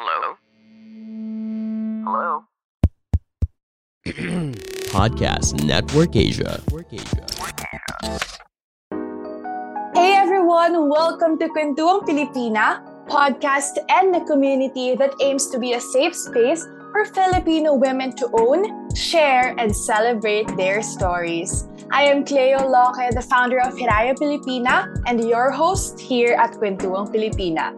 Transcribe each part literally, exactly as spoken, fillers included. Hello? Hello? Podcast Network Asia. Hey everyone, welcome to Kwentuhan Pilipina, podcast and a community that aims to be a safe space for Filipino women to own, share, and celebrate their stories. I am Cleo Loke, the founder of Hiraya Pilipina, and your host here at Kwentuhan Pilipina.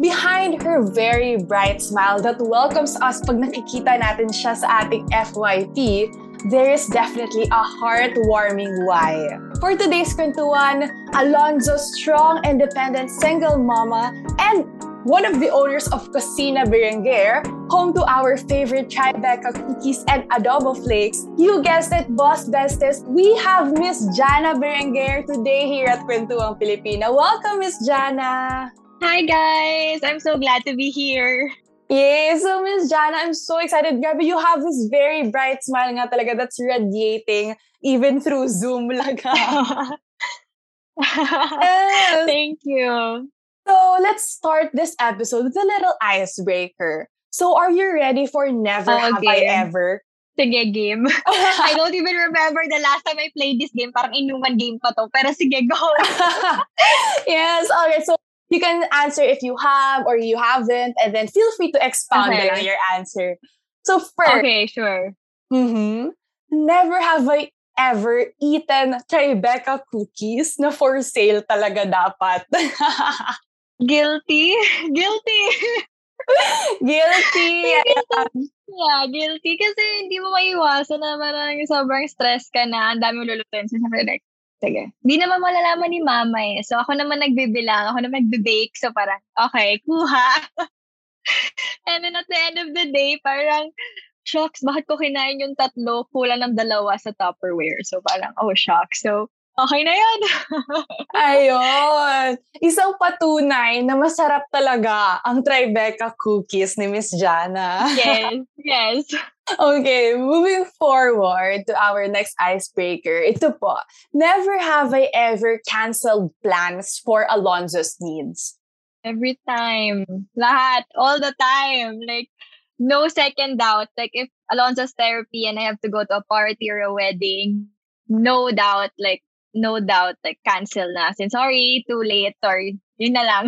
Behind her very bright smile that welcomes us pag nakikita natin siya sa ating F Y P, there is definitely a heartwarming why. For today's kwentuhan, Alonzo's strong, independent single mama and one of the owners of Kusina Berenguer, home to our favorite Tribeca cookies and adobo flakes, you guessed it, boss bestest, we have Miss Jana Berenguer today here at Kwentuhan Pilipina. Welcome, Miss Jana! Hi guys! I'm so glad to be here. Yay! So Miss Jana, I'm so excited. Grabe, you have this very bright smile nga talaga that's radiating even through Zoom laga. Yes. Thank you. So let's start this episode with a little icebreaker. So are you ready for Never oh, Have okay. I Ever? Sige, game. I don't even remember the last time I played this game. Parang inuman game pa to. Pero sige, go. Yes, alright. So you can answer if you have or you haven't, and then feel free to expound okay. on your answer. So first, okay, sure. Mm-hmm, never have I ever eaten Tribeca cookies na for sale talaga dapat. Guilty, guilty, guilty. Yeah, guilty. Kasi hindi mo maiwasan na parang sobrang stress ka na, ang dami mo lulutuin sa Tribeca. Sige. Di naman malalaman ni mama eh. So, ako naman nagbibilang. Ako naman nagbe-bake. So, parang, okay, kuha. And then, at the end of the day, parang, shucks, bakit ko kinain yung tatlo? Kulang ng dalawa sa Tupperware. So, parang, oh, shucks. So, okay na yun. Ayun. Isang patunay na masarap talaga ang Tribeca cookies ni Miss Jana. Yes, yes. Okay, moving forward to our next icebreaker. Ito po, never have I ever canceled plans for Alonzo's needs. Every time. Lahat. All the time. Like, no second doubt. Like, if Alonzo's therapy and I have to go to a party or a wedding, no doubt, like, no doubt, like, cancel na. Since, sorry, too late, or yun na lang.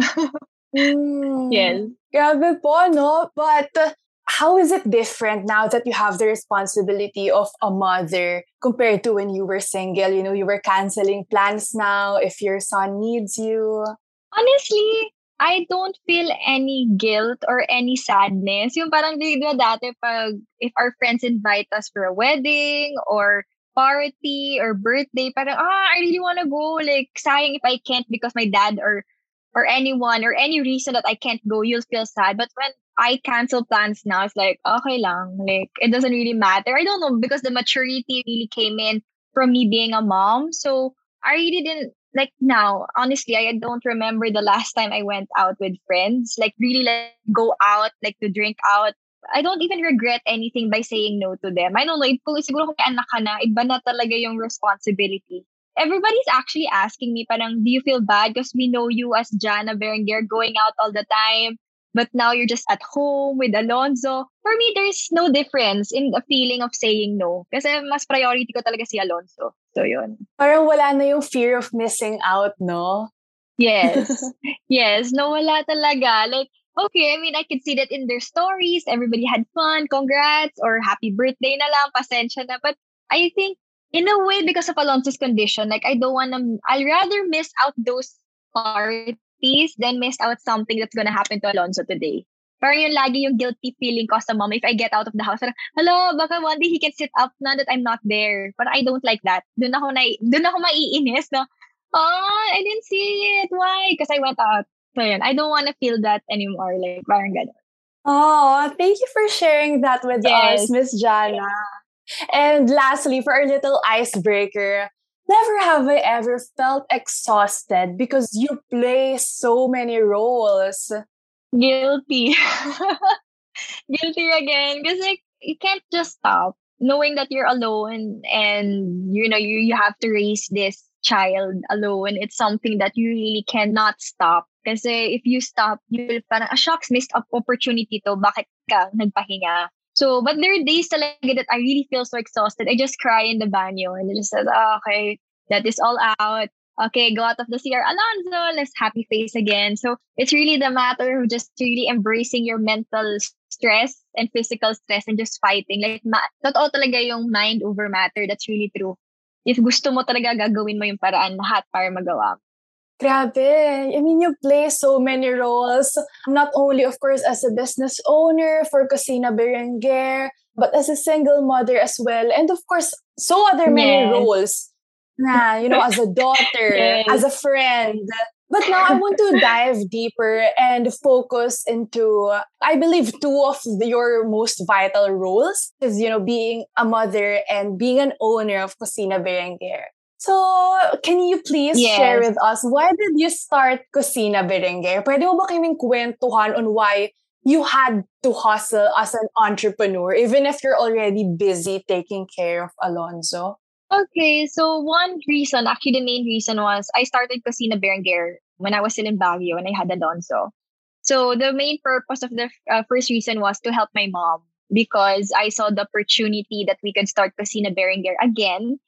mm. Yes. Grabe po, no? But, uh, how is it different now that you have the responsibility of a mother compared to when you were single? You know, you were canceling plans now if your son needs you. Honestly, I don't feel any guilt or any sadness. Yung parang diba dati pag if our friends invite us for a wedding or party or birthday, parang, ah, I really want to go. Like, sayang if I can't because my dad or or anyone or any reason that I can't go, you'll feel sad. But when I cancel plans now, it's like, okay lang. Like, it doesn't really matter. I don't know, because the maturity really came in from me being a mom. So, I really didn't, like, now, honestly, I don't remember the last time I went out with friends. Like, really, like, go out, like, to drink out. I don't even regret anything by saying no to them. I don't know, kung siguro kung anak ka na, iba na talaga yung responsibility. Everybody's actually asking me, parang, do you feel bad? Because we know you as Jana Berenguer going out all the time. But now you're just at home with Alonzo. For me, there's no difference in the feeling of saying no. Kasi mas priority ko talaga si Alonzo. So, yun. Parang wala na yung fear of missing out, no? Yes. Yes. No, wala talaga. Like, okay, I mean, I could see that in their stories. Everybody had fun. Congrats. Or happy birthday na lang. Pasensya na. But I think, in a way, because of Alonzo's condition, like, I don't wanna, I'd rather miss out those parts then miss out something that's gonna happen to Alonzo today. Parang yun lagi yung guilty feeling ko sa mom if I get out of the house. Parang, hello, baka one day he can sit up now that I'm not there. But I don't like that. Dun ako, na, dun ako maiinis na, oh, I didn't see it. Why? Because I went out. So yun, I don't want to feel that anymore. Like, parang ganun. Oh, thank you for sharing that with yes. us, Miss Jana. And lastly, for our little icebreaker, never have I ever felt exhausted because you play so many roles. Guilty. Guilty again. Because like, you can't just stop knowing that you're alone and, you know, you, you have to raise this child alone. It's something that you really cannot stop. Kasi if you stop, you'll parang, ah, shucks, missed opportunity to. Bakit ka nagpahinga? So, but there are days talaga that I really feel so exhausted. I just cry in the banyo and I just said, oh, okay, that is all out. Okay, go out of the C R, Alonzo, let's happy face again. So it's really the matter of just really embracing your mental stress and physical stress and just fighting. Like, ma- totoo talaga yung mind over matter. That's really true. If gusto mo talaga, gagawin mo yung paraan lahat para magawa. Grabe. I mean, you play so many roles, not only, of course, as a business owner for Kusina Berenguer, but as a single mother as well. And of course, so other many yes. roles. Nah, you know, as a daughter, yes. as a friend. But now I want to dive deeper and focus into, I believe, two of your most vital roles is, you know, being a mother and being an owner of Kusina Berenguer. So, can you please yes. share with us, why did you start Kusina Berenguer? Pwede mo ba kaming kwentuhan on why you had to hustle as an entrepreneur, even if you're already busy taking care of Alonzo? Okay, so one reason, actually the main reason was I started Kusina Berenguer when I was still in Baguio and I had Alonzo. So, the main purpose of the uh, first reason was to help my mom because I saw the opportunity that we could start Kusina Berenguer again.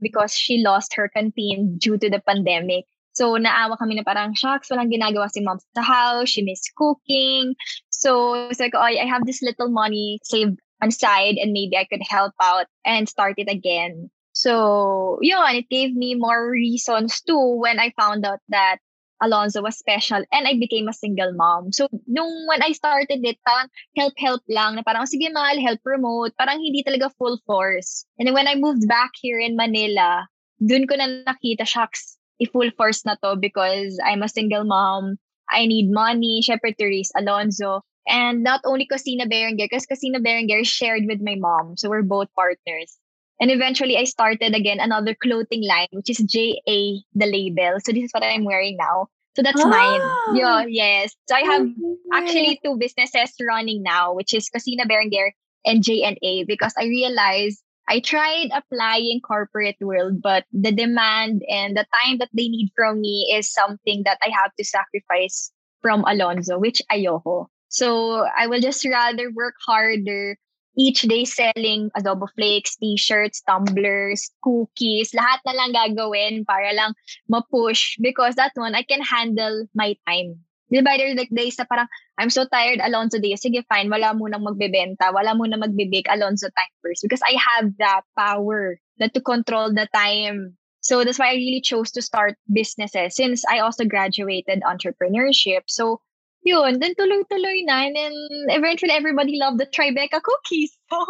Because she lost her canteen due to the pandemic. So, naawa kami na parang, shucks, walang ginagawa si mom sa house. She missed cooking. So, it's like, oh, I have this little money saved on side and maybe I could help out and start it again. So, yun, it gave me more reasons too when I found out that Alonzo was special and I became a single mom. So, nung when I started it, parang help-help lang na parang, oh, sige mahal, help promote. Parang hindi talaga full force. And then when I moved back here in Manila, dun ko na nakita, shucks, i-full force na to because I'm a single mom. I need money. Syempre, to raise Alonzo. And not only Kusina Berenguer, because Kusina Berenguer is shared with my mom. So, we're both partners. And eventually, I started again another clothing line, which is J A, the label. So, this is what I'm wearing now. So, that's oh. mine. Yeah, yes. So, I have mm-hmm. actually two businesses running now, which is Kusina Berenguer and J N A. Because I realized I tried applying corporate world, but the demand and the time that they need from me is something that I have to sacrifice from Alonzo, which ayoko. So, I will just rather work harder each day selling adobo flakes, t-shirts, tumblers, cookies, lahat na lang gagawin para lang ma-push because that one, I can handle my time. Diba, there like days na parang, I'm so tired, Alonzo day. Sige, fine, wala munang magbebenta, wala munang magbibig, Alonzo time first. Because I have that power that to control the time. So that's why I really chose to start businesses since I also graduated entrepreneurship. So, yun, then tuloy-tuloy na. And then eventually, everybody loved the Tribeca cookies. So,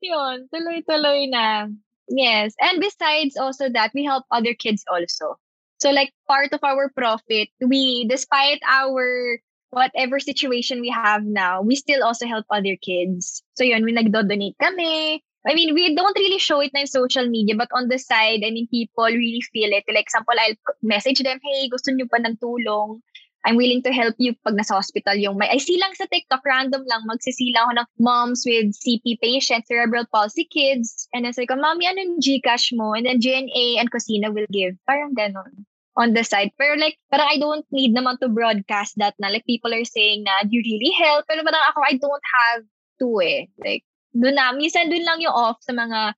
yun, tuloy-tuloy na. Yes. And besides also that, we help other kids also. So, like, part of our profit, we, despite our whatever situation we have now, we still also help other kids. So, yun, we nagdo-donate kami. I mean, we don't really show it on social media, but on the side, I mean, people really feel it. Like, example, I'll message them, hey, gusto nyo pa ng tulong? I'm willing to help you pag nasa hospital yung may... I see lang sa TikTok, random lang, magsisilang ako ng moms with C P patients, cerebral palsy kids. And it's like, oh, mommy, anong Gcash mo? And then J N A and Kusina will give. Parang ganon on the side. Pero like, parang I don't need naman to broadcast that na. Like, people are saying na, do you really help? Pero parang ako, I don't have to eh. Like, dun na. Minsan dun lang yung off sa mga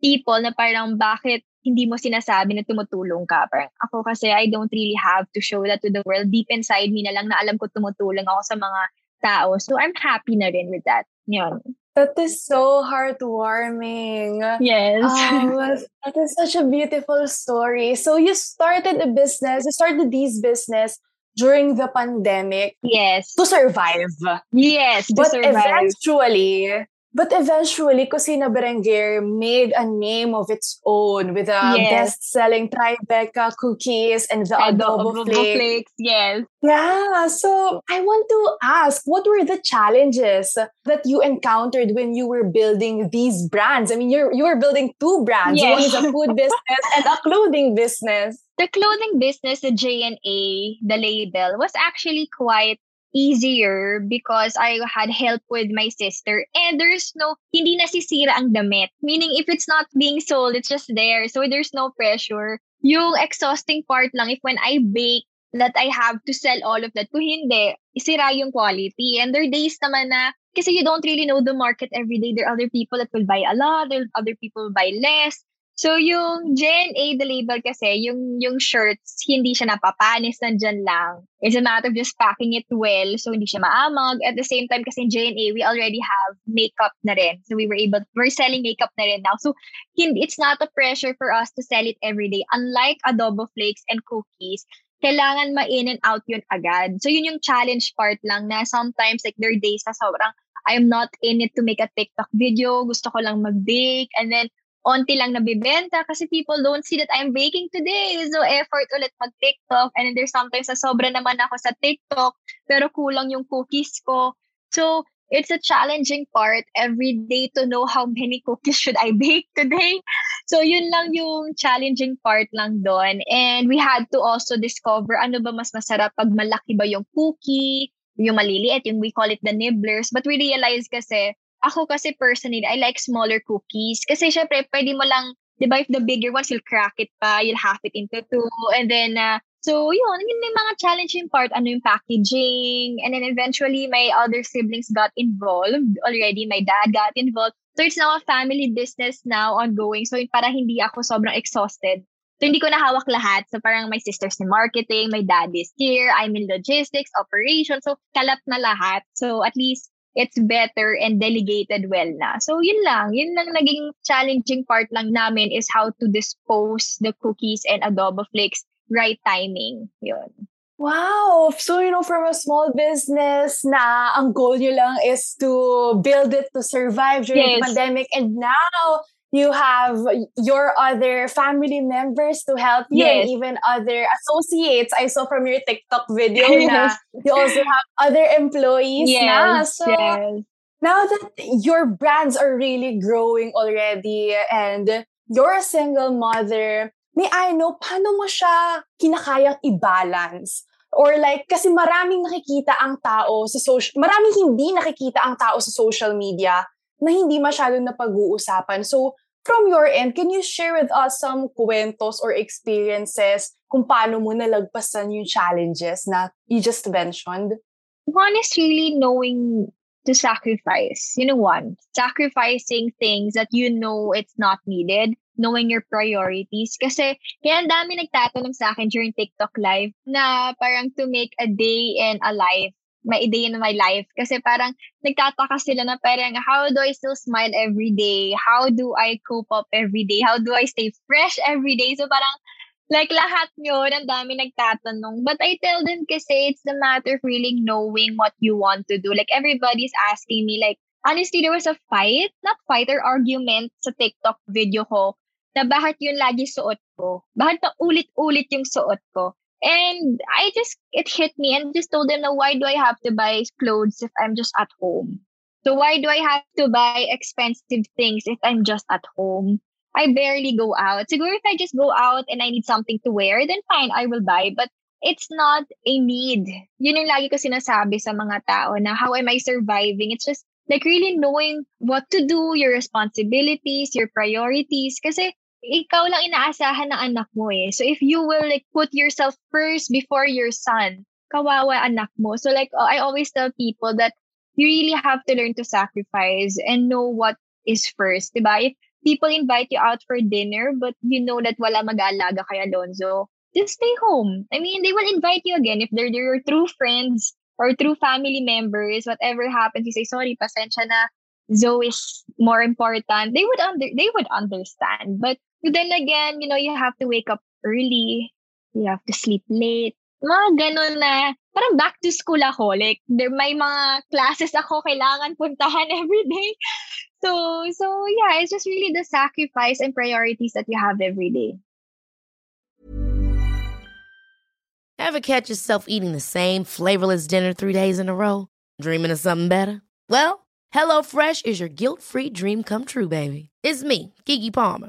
people na parang bakit hindi mo sinasabi na tumutulong ka. Parang ako kasi, I don't really have to show that to the world. Deep inside me na lang na alam ko tumutulong ako sa mga tao. So, I'm happy na rin with that. Yun. That is so heartwarming. Yes. Um, that is such a beautiful story. So, you started a business, you started these business during the pandemic. Yes. To survive. Yes, to but survive. But eventually, But eventually, Kusina Berenguer made a name of its own with the yes. best-selling Tribeca cookies and the and adobo, adobo flakes. flakes. Yes. Yeah. So I want to ask, what were the challenges that you encountered when you were building these brands? I mean, you you were building two brands. Yes. One is a food business and a clothing business. The clothing business, the J N A, the label, was actually quite easier because I had help with my sister, and there's no hindi nasisira ang damit, meaning if it's not being sold, it's just there, so there's no pressure. Yung exhausting part lang if when I bake that I have to sell all of that, kung hindi sira yung quality. And there are days naman na kasi you don't really know the market every day. There are other people that will buy a lot, there are other people will buy less. So yung J N A, the label kasi, yung, yung shirts, hindi siya napapanis, nandyan lang. It's a matter of just packing it well, so hindi siya maamag. At the same time, kasi in J N A, we already have makeup na rin. So we were able, we're selling makeup na rin now. So hindi, it's not a pressure for us to sell it every day. Unlike adobo flakes and cookies, kailangan ma-in and out yun agad. So yun yung challenge part lang na sometimes like there are days na sobrang, I'm not in it to make a TikTok video, gusto ko lang mag-bake, and then onti lang nabibenta kasi people don't see that I'm baking today. So effort ulit mag-TikTok. And then there's sometimes na sobra naman ako sa TikTok pero kulang yung cookies ko. So it's a challenging part every day to know how many cookies should I bake today. So yun lang yung challenging part lang doon. And we had to also discover ano ba mas masarap, pag malaki ba yung cookie, yung maliliit, yung we call it the nibblers. But we realized kasi Ako kasi personally, I like smaller cookies. Kasi syempre, pwede mo lang, di ba, if the bigger ones, you'll crack it pa, you'll half it into two. And then, uh, so yun, yun yung mga challenging part, ano yung packaging. And then eventually, my other siblings got involved already. My dad got involved. So it's now a family business now ongoing. So para hindi ako sobrang exhausted. So hindi ko nahawak lahat. So parang my sister's in marketing, my dad is here, I'm in logistics, operations. So kalap na lahat. So at least, it's better and delegated well na. So, yun lang. Yun lang naging challenging part lang namin is how to dispose the cookies and adobo flakes. Right timing. Yun. Wow! So, you know, from a small business na ang goal nyo lang is to build it to survive during yes. the pandemic. And now, you have your other family members to help you yes. and even other associates. I saw from your TikTok video yes. na you also have other employees yes. na. So yes. now that your brands are really growing already and you're a single mother, may I know, paano mo siya kinakayang i-balance? Or like, kasi maraming nakikita ang tao sa social, maraming hindi nakikita ang tao sa social media na hindi masyadong napag-uusapan. So, from your end, can you share with us some kwentos or experiences kung paano mo nalagpasan yung challenges na you just mentioned? One is really knowing to sacrifice. You know, one, sacrificing things that you know it's not needed, knowing your priorities. Kasi, kaya ang dami nagtatanong sa akin during TikTok Live na parang to make a day and a life. My day in my life. Kasi parang nagtataka sila na parang, how do I still smile every day? How do I cope up every day? How do I stay fresh every day? So parang, like lahat yun, ang dami nagtatanong. But I tell them kasi it's the matter of really knowing what you want to do. Like everybody's asking me, like, honestly, there was a fight, not fight or argument sa TikTok video ko, na bakit yun lagi suot ko? Bakit pa ulit-ulit yung suot ko? And I just, it hit me and just told them, now, why do I have to buy clothes if I'm just at home? So why do I have to buy expensive things if I'm just at home? I barely go out. So if I just go out and I need something to wear, then fine, I will buy. But it's not a need. Yun yung lagi ko sinasabi sa mga tao na how am I surviving? It's just like really knowing what to do, your responsibilities, your priorities. Kasi ikaw lang inaasahan ng anak mo eh. So if you will like put yourself first before your son, kawawa anak mo. So like I always tell people that you really have to learn to sacrifice and know what is first, diba? If people invite you out for dinner but you know that wala mag-aalaga kay Alonzo, just stay home. I mean, they will invite you again if they're, they're your true friends or true family members. Whatever happens, you say, sorry, pasensya na, Zoe is more important. They would under they would understand. But then again, you know, you have to wake up early. You have to sleep late. Mga ganun na. Parang back to school ako. Like, there, may mga classes ako kailangan puntahan every day. So, so yeah, it's just really the sacrifice and priorities that you have every day. Ever catch yourself eating the same flavorless dinner three days in a row? Dreaming of something better? Well, HelloFresh is your guilt-free dream come true, baby. It's me, Keke Palmer.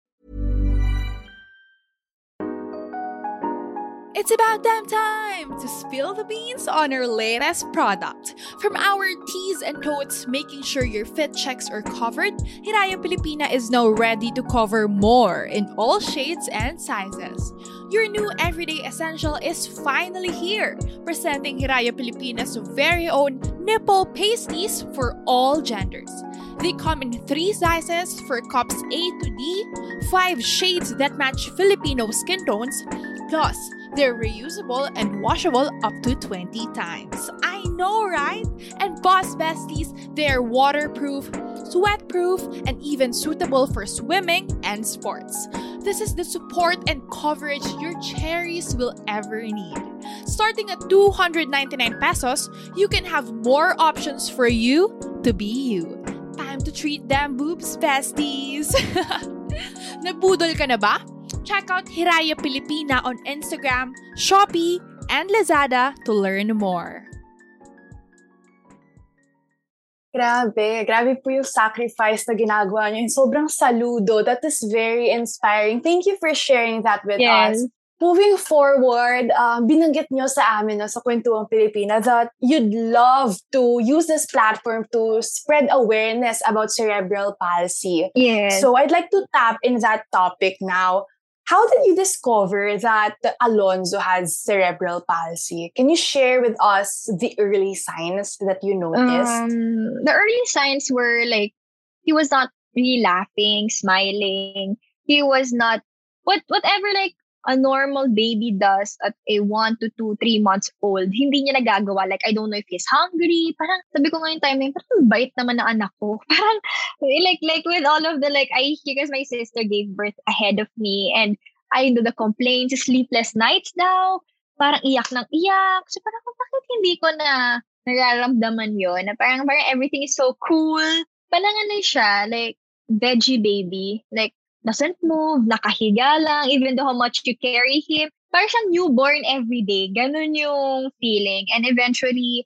It's about damn time to spill the beans on our latest product. From our teas and totes, making sure your fit checks are covered, Hiraya Pilipina is now ready to cover more in all shades and sizes. Your new everyday essential is finally here, presenting Hiraya Pilipina's very own nipple pasties for all genders. They come in three sizes for cups A to D, five shades that match Filipino skin tones, plus they're reusable and washable up to twenty times. I know, right? And boss besties, they're waterproof, sweatproof, and even suitable for swimming and sports. This is the support and coverage your cherries will ever need. Starting at two hundred ninety-nine pesos, you can have more options for you to be you. Time to treat them boobs, besties! Nabudol ka na ba? Check out Hiraya Pilipina on Instagram, Shopee, and Lazada to learn more. Grabe, grabe po yung sacrifice na ginagawa niyo. Sobrang saludo. That is very inspiring. Thank you for sharing that with yes. us. Moving forward, uh, binanggit nyo sa amin no, sa Kwentuhan Pilipina that you'd love to use this platform to spread awareness about cerebral palsy. Yes. So I'd like to tap in that topic now. How did you discover that Alonzo has cerebral palsy? Can you share with us the early signs that you noticed? Um, the early signs were like, he was not really laughing, smiling. He was not, what whatever like a normal baby does at a one to two, three months old, hindi niya nagagawa. Like, I don't know if he's hungry. Parang, sabi ko ngayon time na yun, parang bait naman na anak ko. Parang, like, like with all of the, like, I, because my sister gave birth ahead of me and I know the complaints, sleepless nights daw, parang iyak ng iyak. So parang, bakit hindi ko na nararamdaman yun? Na parang, parang everything is so cool. Parang ano siya, like, veggie baby. Like, doesn't move, nakahiga lang, even though how much you carry him. Parang siyang newborn every day. Ganun yung feeling. And eventually,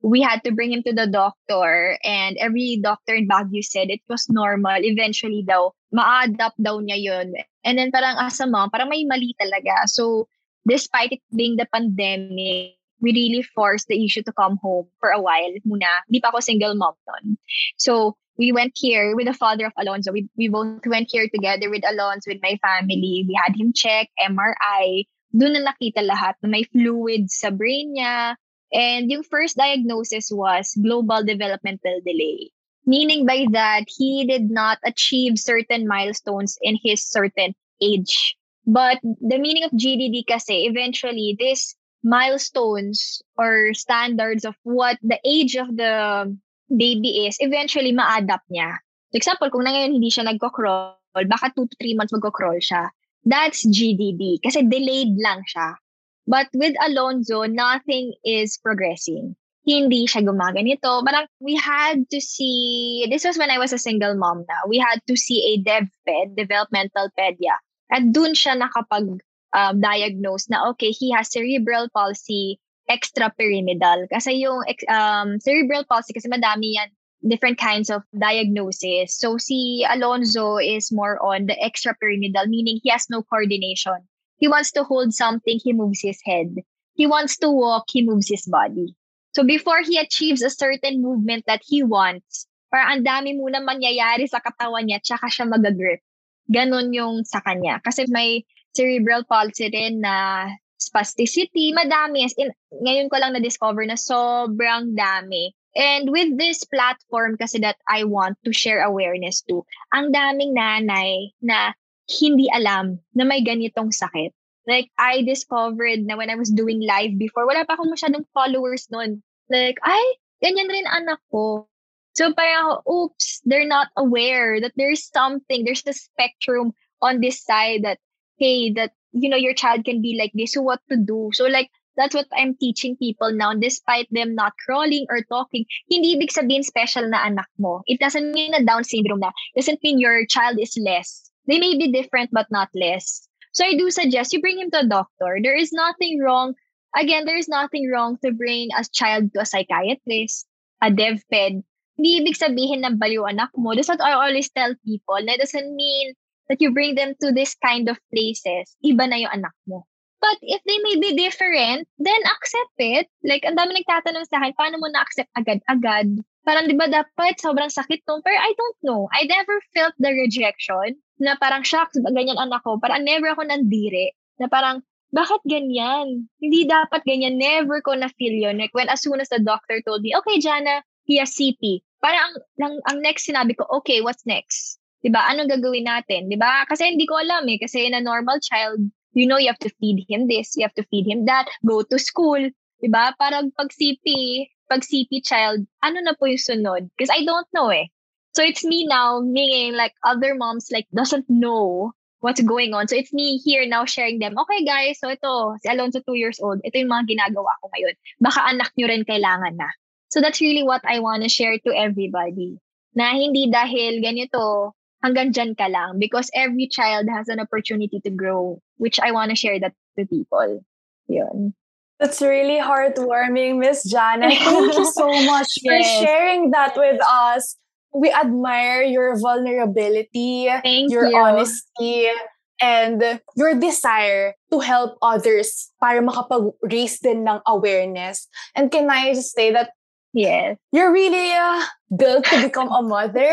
we had to bring him to the doctor. And every doctor in Baguio said it was normal. Eventually daw, ma-adapt daw niya yun. And then parang as a mom, parang may mali talaga. So, despite it being the pandemic, we really forced the issue to come home for a while muna. Di pa ako single mom nun. So, we went here with the father of Alonzo. We we both went here together with Alonzo, with my family. We had him check, M R I. Doon na nakita lahat na may fluid sa brain niya. And yung first diagnosis was global developmental delay. Meaning by that, he did not achieve certain milestones in his certain age. But the meaning of G D D kasi, eventually, this milestones or standards of what the age of the baby is, eventually ma-adapt niya. For example, kung na ngayon hindi siya nagko-crawl, baka two to three months magko-crawl siya. That's G D D kasi delayed lang siya. But with Alonzo, nothing is progressing. Hindi siya gumaganito. Parang we had to see, this was when I was a single mom na, we had to see a DevPed, developmental pedia. At dun siya nakapag Um, diagnosed na, okay, he has cerebral palsy extrapyramidal. Kasi yung um, cerebral palsy, kasi madami yan, different kinds of diagnosis. So si Alonzo is more on the extrapyramidal, meaning he has no coordination. He wants to hold something, he moves his head. He wants to walk, he moves his body. So before he achieves a certain movement that he wants, parang ang dami muna mangyayari sa katawan niya tsaka siya mag-grip. Ganon yung sa kanya. Kasi may cerebral palsy rin na spasticity, madami. As in, ngayon ko lang na-discover na sobrang dami. And with this platform kasi that I want to share awareness to, ang daming nanay na hindi alam na may ganitong sakit. Like, I discovered na when I was doing live before, wala pa akong masyadong followers nun. Like, ay, ganyan rin anak ko. So, parang, oops, they're not aware that there's something, there's a spectrum on this side that, hey, that, you know, your child can be like this, so what to do? So, like, that's what I'm teaching people now, despite them not crawling or talking. Hindi ibig sabihin special na anak mo. It doesn't mean na Down syndrome na. It doesn't mean your child is less. They may be different, but not less. So I do suggest you bring him to a doctor. There is nothing wrong. Again, there is nothing wrong to bring a child to a psychiatrist, a DevPed. Hindi ibig sabihin na baliw anak mo. That's what I always tell people. That doesn't mean that you bring them to this kind of places. Iba na yung anak mo. But if they may be different, then accept it. Like, ang dami nagtatanong sa akin, paano mo na-accept agad-agad? Parang, di ba, dapat sobrang sakit nung, pero I don't know. I never felt the rejection. Na parang, shocks, ganyan anak ko. Parang, never ako nandiri. Na parang, bakit ganyan? Hindi dapat ganyan. Never ko na-feel yun. Like, when as soon as the doctor told me, okay, Jana, he has C P. Parang, ang, ang next sinabi ko, okay, what's next? Diba? Anong gagawin natin? Diba? Kasi hindi ko alam eh. Kasi in a normal child, you know, you have to feed him this, you have to feed him that, go to school. Diba? Parang pag C P, pag C P child, ano na po yung sunod? Because I don't know eh. So it's me now, meaning like other moms like doesn't know what's going on. So it's me here now sharing them. Okay guys, so ito, si Alonzo two years old. Ito yung mga ginagawa ko ngayon. Baka anak nyo rin kailangan na. So that's really what I want to share to everybody. Na hindi dahil ganito, hanggang dyan ka lang. Because every child has an opportunity to grow, which I want to share that to people. Yun. That's really heartwarming, Miss Jana. Thank you so much yes. for sharing that with us. We admire your vulnerability, Thank your you. honesty, and your desire to help others para makapag-raise din ng awareness. And can I just say that yes. you're really uh, built to become a mother?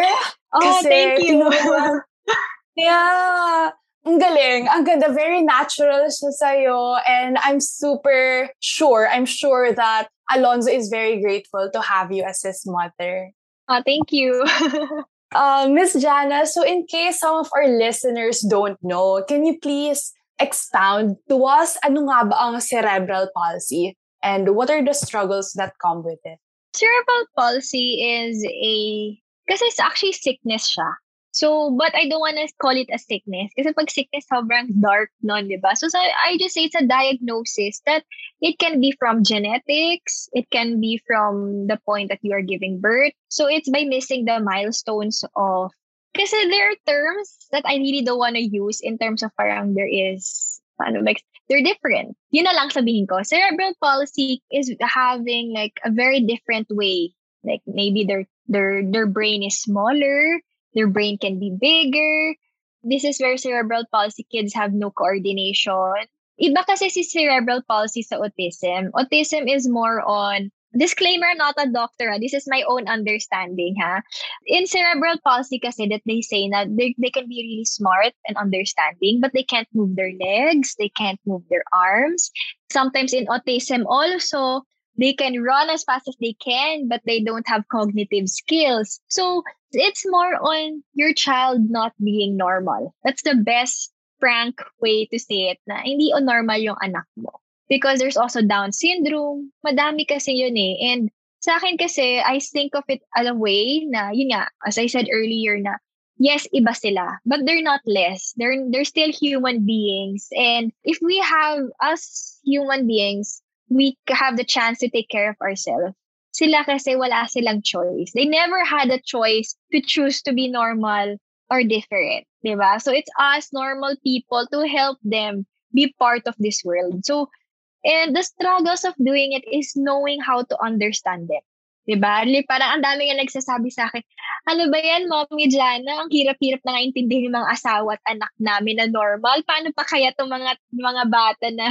Oh, kasi, thank you. Yeah. Ang galing. Ang ganda. Very natural siya sa'yo. And I'm super sure, I'm sure that Alonzo is very grateful to have you as his mother. Oh, thank you. uh, Miss Jana, so in case some of our listeners don't know, can you please expound to us ano nga ba ang cerebral palsy and what are the struggles that come with it? Cerebral palsy is a... Kasi it's actually sickness siya. So, but I don't want to call it a sickness. Kasi pag sickness, sobrang dark nun, di ba? So, so, I just say it's a diagnosis that it can be from genetics. It can be from the point that you are giving birth. So, it's by missing the milestones of... Kasi there are terms that I really don't want to use in terms of parang there is... Paano, like, they're different. Yun na lang sabihin ko. Cerebral palsy is having like a very different way. Like, maybe their their their brain is smaller. Their brain can be bigger. This is where cerebral palsy kids have no coordination. Iba kasi si cerebral palsy sa autism. Autism is more on, disclaimer, I'm not a doctor. Ha? This is my own understanding. Ha? In cerebral palsy kasi that they say na they, they can be really smart and understanding, but they can't move their legs, they can't move their arms. Sometimes in autism also, they can run as fast as they can, but they don't have cognitive skills. So, it's more on your child not being normal. That's the best frank way to say it na hindi o normal yung anak mo. Because there's also Down syndrome. Madami kasi yun eh. And sa akin kasi, I think of it a way na, yun nga, as I said earlier na, yes, iba sila. But they're not less. They're, they're still human beings. And if we have, us human beings, we have the chance to take care of ourselves. Sila kasi wala silang choice. They never had a choice to choose to be normal or different. Diba? So it's us, normal people, to help them be part of this world. So, and the struggles of doing it is knowing how to understand them. Diba? Parang ang dami nga nagsasabi sa akin, ano ba yan, Mommy Jana? Ang hirap-hirap na nga intindihin ng mga asawa at anak namin na normal. Paano pa kaya itong mga, mga bata na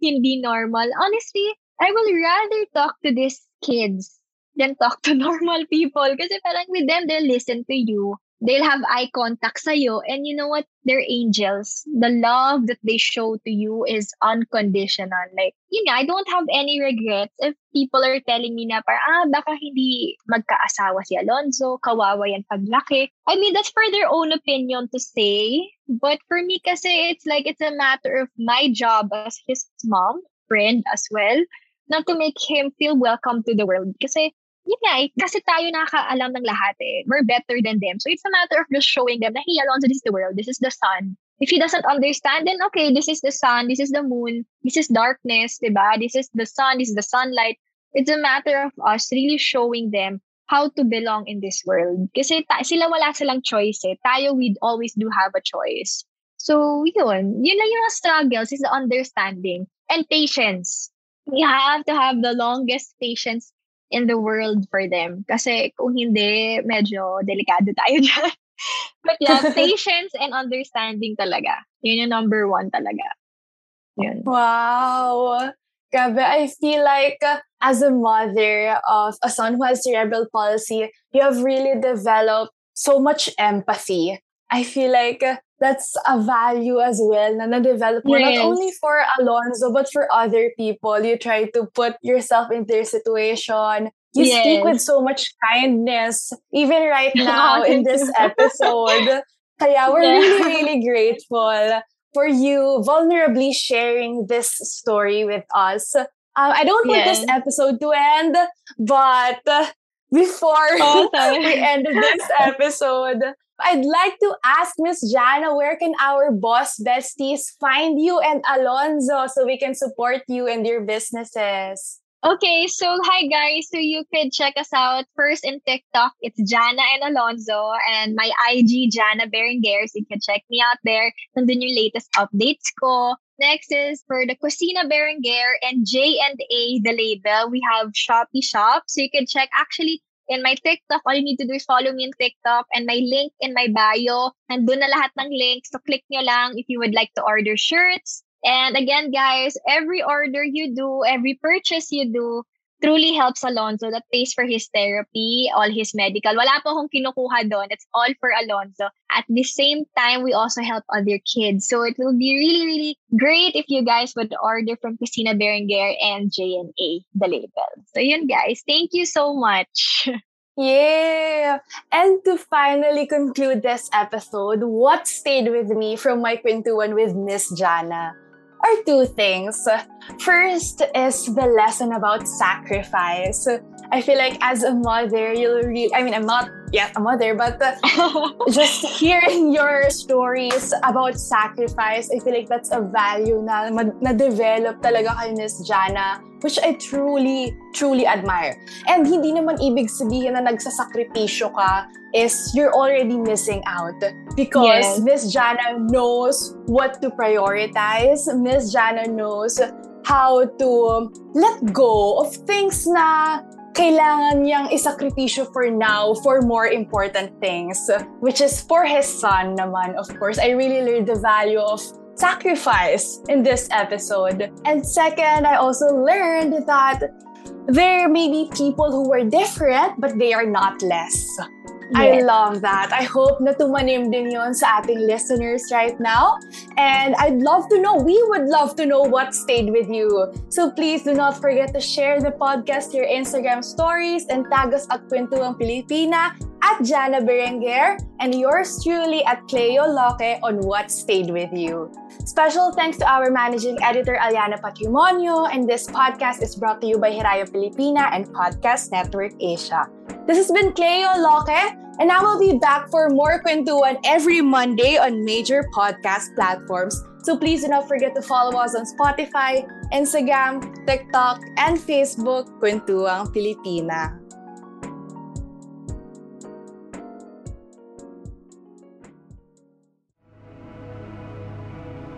hindi normal? Honestly, I will rather talk to this kids than talk to normal people. Kasi parang with them, they'll listen to you. They'll have eye contact sa'yo. And you know what? They're angels. The love that they show to you is unconditional. Like, you know, I don't have any regrets if people are telling me na parang, ah, baka hindi magkaasawa si Alonzo, kawawa yan paglaki. I mean, that's for their own opinion to say. But for me kasi, it's like, it's a matter of my job as his mom, friend as well, not to make him feel welcome to the world. Kasi, yun nga, kasi tayo nakakaalam ng lahat eh. We're better than them. So it's a matter of just showing them na, hey, Alonzo, this is the world. This is the sun. If he doesn't understand, then okay, this is the sun. This is the moon. This is darkness, diba? This is the sun. This is the sunlight. It's a matter of us really showing them how to belong in this world. Kasi ta- sila wala silang choice eh. Tayo, we always do have a choice. So yun. Yun lang yung struggles is the understanding. And patience. You have to have the longest patience in the world for them. Kasi kung hindi, medyo delikado tayo dyan. But yeah, patience and understanding talaga. Yun yung number one talaga. Yun. Wow! Grabe, I feel like uh, as a mother of a son who has cerebral palsy, you have really developed so much empathy. I feel like uh, that's a value as well na na-develop mo, yes. Not only for Alonzo but for other people. You try to put yourself in their situation. You yes. speak with so much kindness, even right now in this episode. Kaya we're yeah. really, really grateful for you vulnerably sharing this story with us. Um, I don't want yeah. this episode to end, but before we ended this episode, I'd like to ask Miss Jana, where can our boss besties find you and Alonzo so we can support you and your businesses? Okay, so hi guys. So you could check us out first in TikTok. It's Jana and Alonzo, and my I G, Jana Berenguer. So you can check me out there. Nandun yung latest updates ko. Next is for the Kusina Berenguer and J N A, the label. We have Shopee shop. So you can check actually in my TikTok, all you need to do is follow me in TikTok and my link in my bio. Nandun na lahat ng links. So click nyo lang if you would like to order shirts. And again, guys, every order you do, every purchase you do, truly helps Alonzo. That pays for his therapy, all his medical. Wala po akong kinukuha doon. It's all for Alonzo. At the same time, we also help other kids. So it will be really, really great if you guys would order from Kusina Berenguer and J N A, the label. So yun, guys. Thank you so much. Yeah! And to finally conclude this episode, what stayed with me from my Kwentuhan with Miss Jana are two things. First is the lesson about sacrifice. I feel like as a mother, you'll really, I mean, I'm not yet a mother, but just hearing your stories about sacrifice, I feel like that's a value na na-develop talaga kay Miss Jana, which I truly, truly admire. And hindi naman ibig sabihin na nagsasakripisyo ka is you're already missing out. Because yes. Miss Jana knows what to prioritize. Miss Jana knows how to let go of things na kailangan niyang isakripisyo for now for more important things. Which is for his son naman, of course. I really learned the value of sacrifice in this episode. And second, I also learned that there may be people who are different but they are not less. Yeah. I love that. I hope na tumanim din yun sa ating listeners right now. And I'd love to know, we would love to know what stayed with you. So please do not forget to share the podcast, your Instagram stories, and tag us at Kwentuhan Pilipina, at Jana Berenguer, and yours truly at Cleo Loke on what stayed with you. Special thanks to our managing editor, Aliana Patrimonio, and this podcast is brought to you by Hiraya Pilipina and Podcast Network Asia. This has been Cleo Loke, and I will be back for more Kwentuhan every Monday on major podcast platforms. So please do not forget to follow us on Spotify, Instagram, TikTok, and Facebook, Kwentuhan Pilipina.